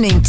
listening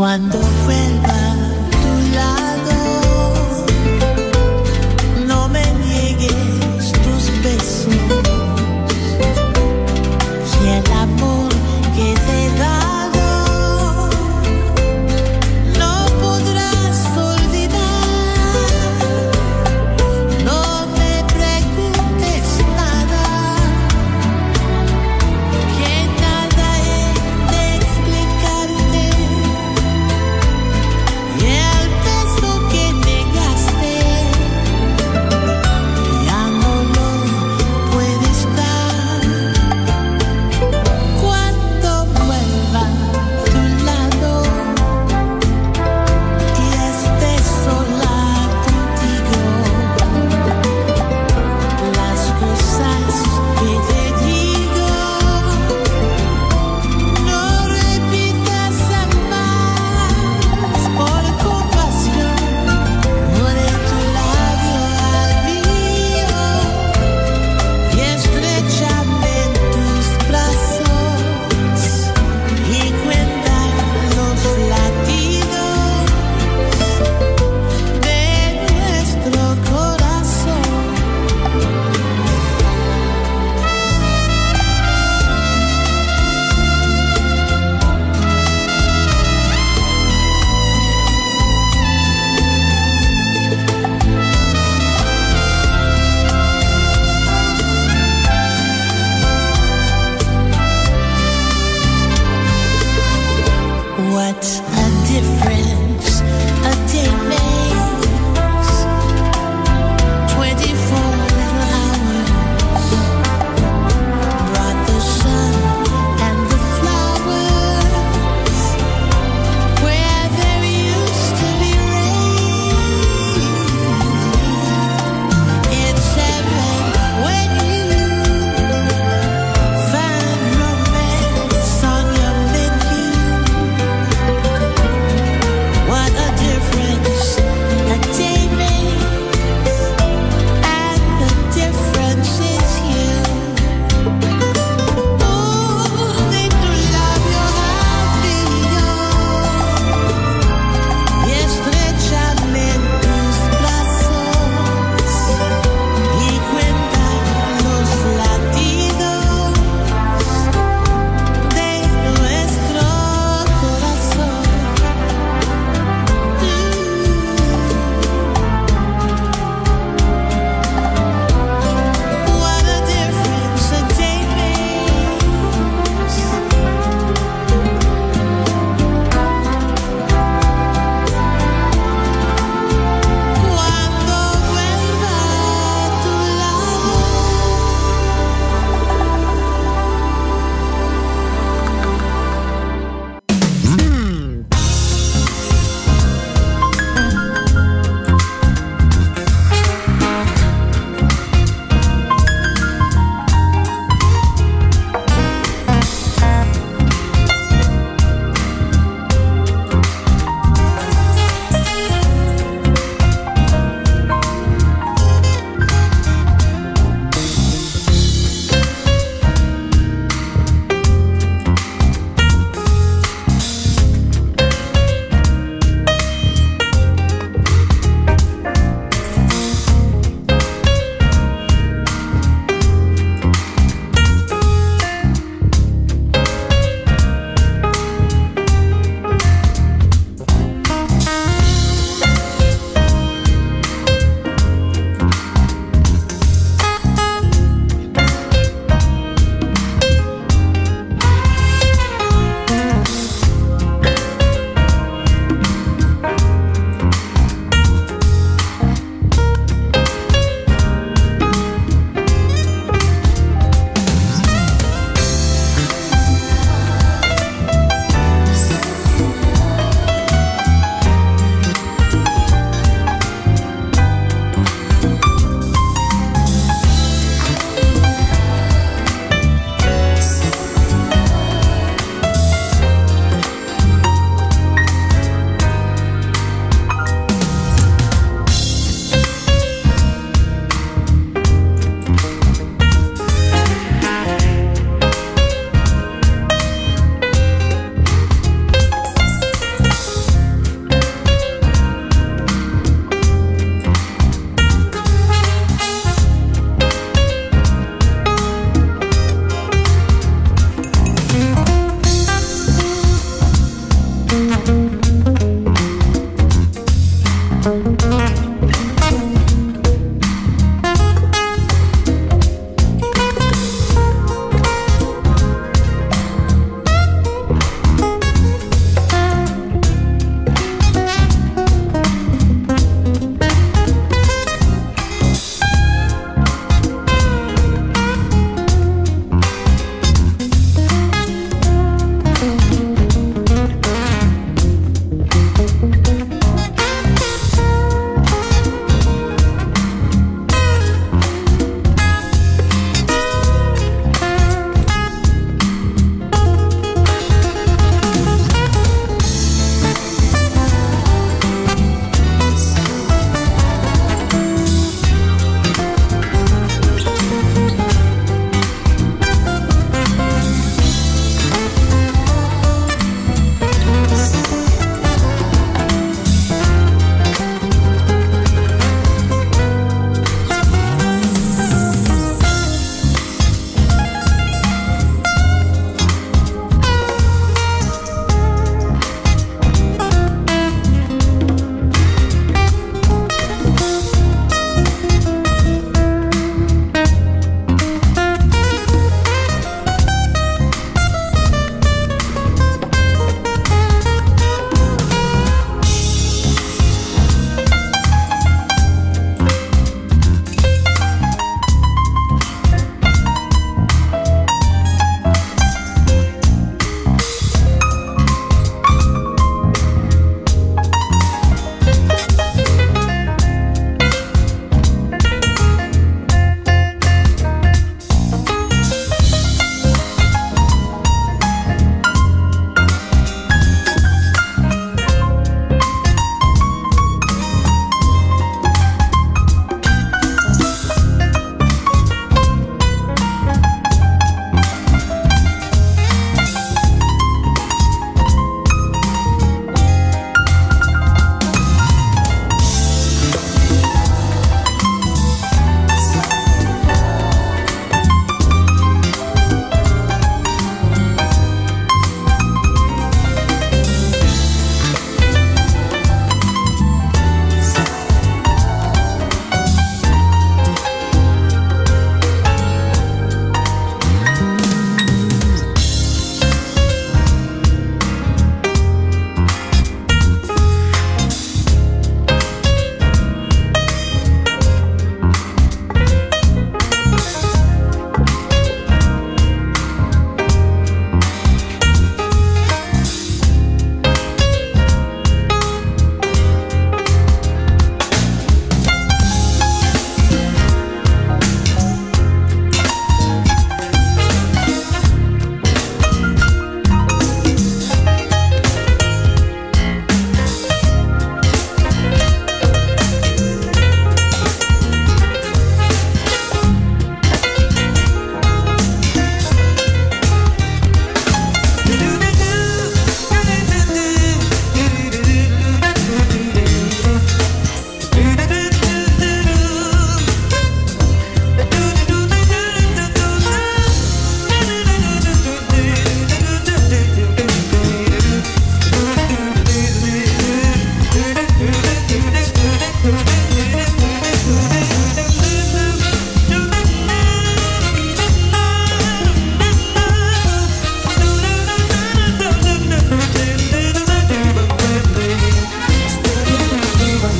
Cuando vuelva a tu lado, no me niegues tus besos y el amor que te he dado, no podrás olvidar. No me preguntes nada, que nada he de explicarte.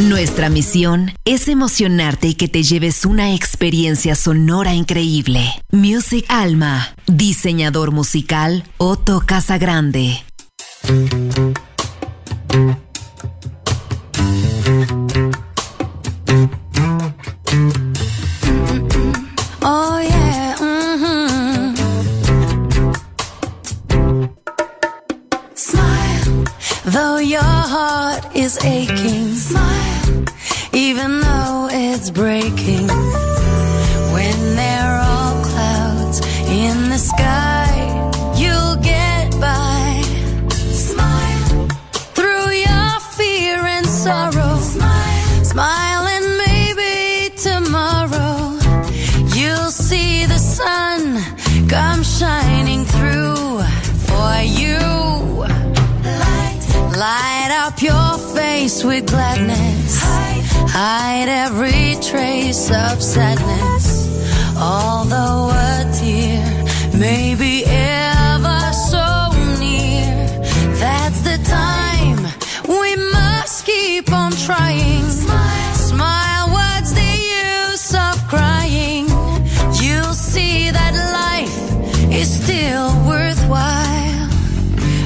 Nuestra misión es emocionarte y que te lleves una experiencia sonora increíble. Music Alma, diseñador musical Otto Casagrande. Smile, though your heart is aching. Smile. Even though it's breaking, when they're all clouds in the sky, you'll get by. Smile through your fear and sorrow. Smile, smile, and maybe tomorrow you'll see the sun come shining through for you. Light up your face with gladness. hide every trace of sadness, although a tear may be ever so near. That's the time we must keep on trying. Smile, smile, what's the use of crying? You'll see that life is still worthwhile.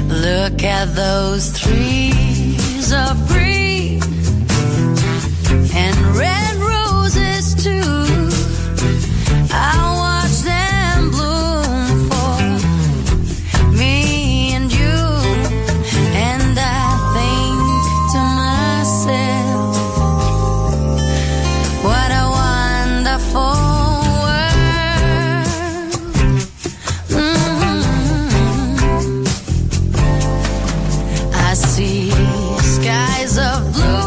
Look at those trees of green and red roses too. I'll watch them bloom for me and you. And I think to myself, what a wonderful world. I see skies of blue,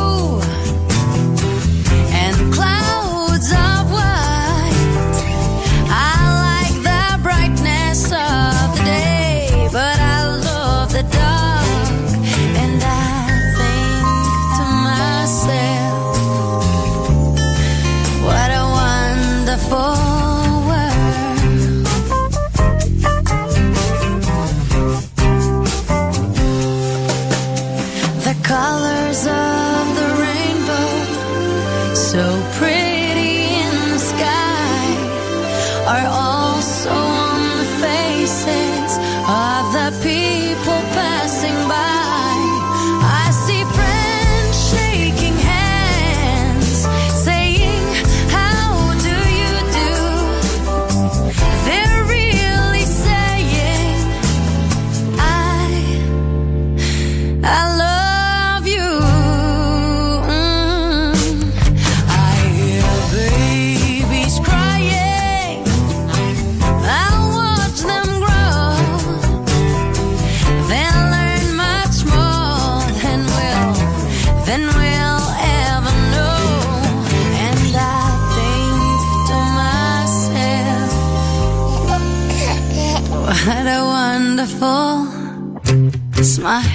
smile.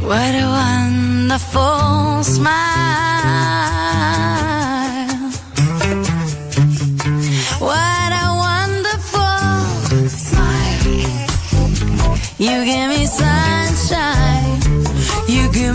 What a wonderful smile. What a wonderful smile. You give me sunshine, you give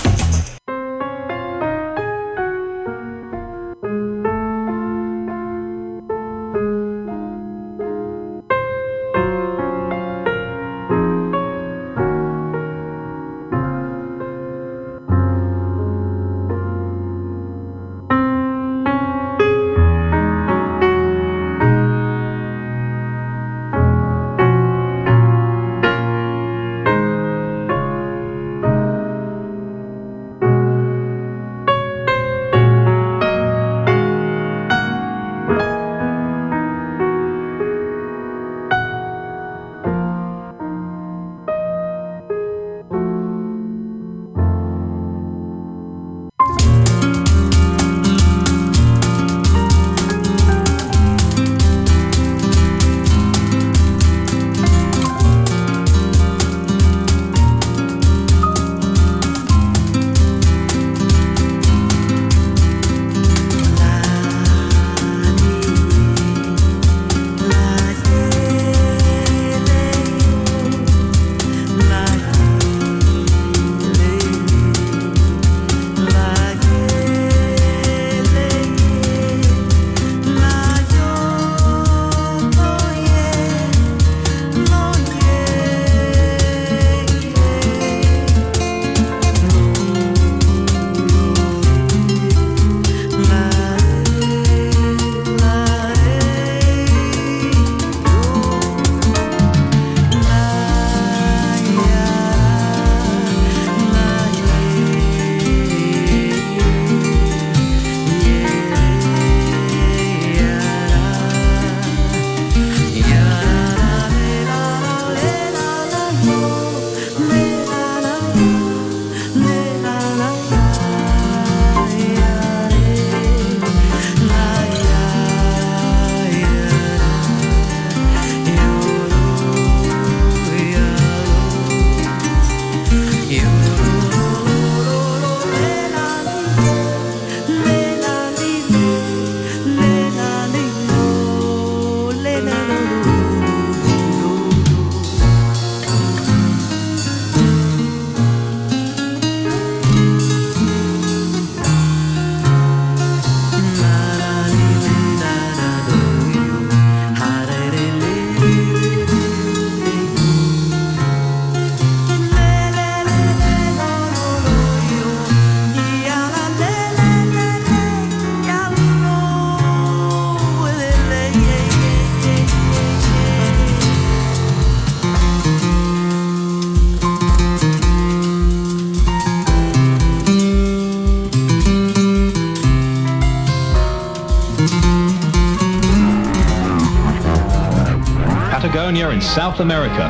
California and South America,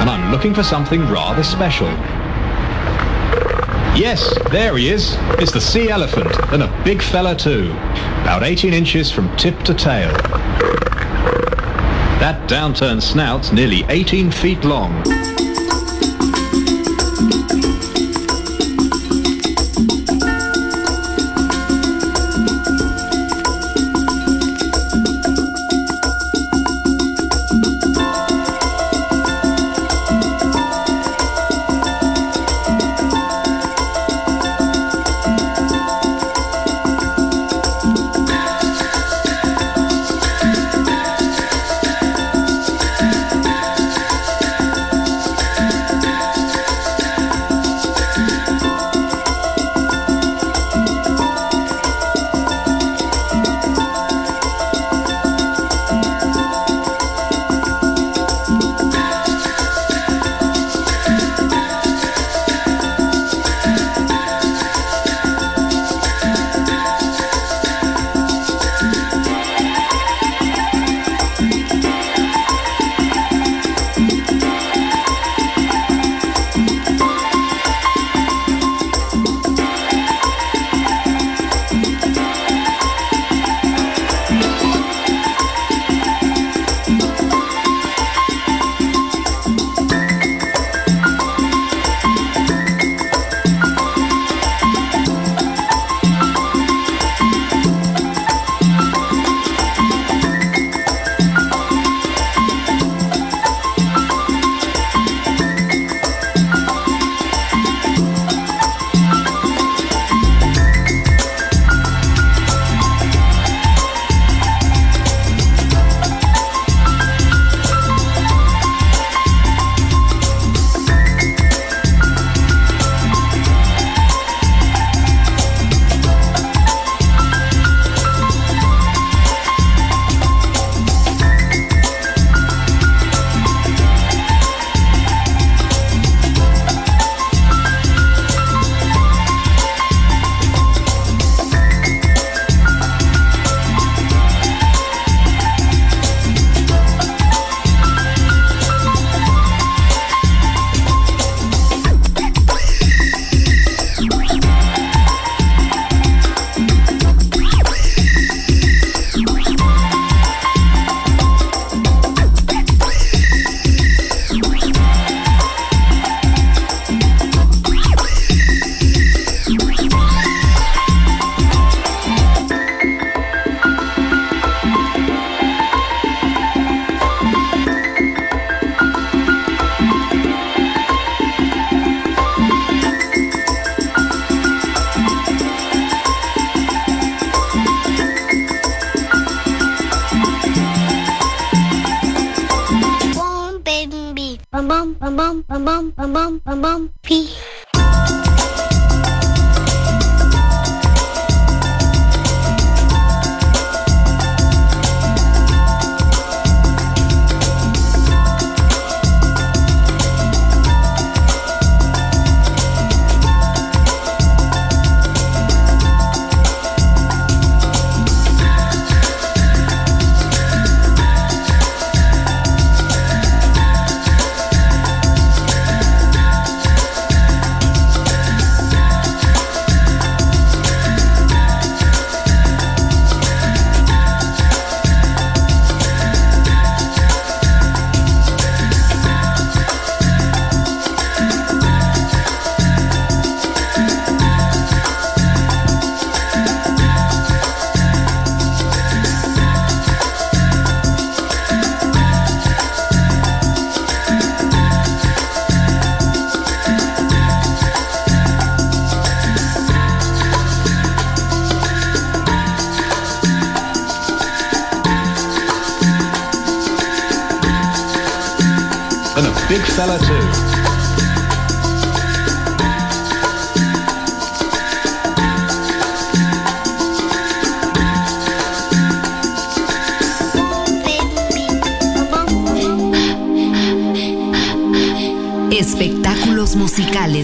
and I'm looking for something rather special. Yes, there he is. It's the sea elephant, and a big fella too, about 18 inches from tip to tail. That downturned snout's nearly 18 feet long.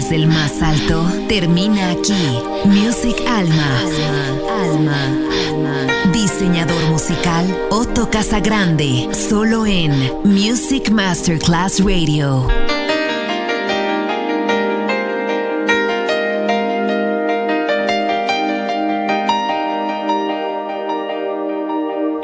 Del más alto termina aquí. Music Alma. Diseñador musical. musical Otto Casagrande, solo en Music Masterclass Radio.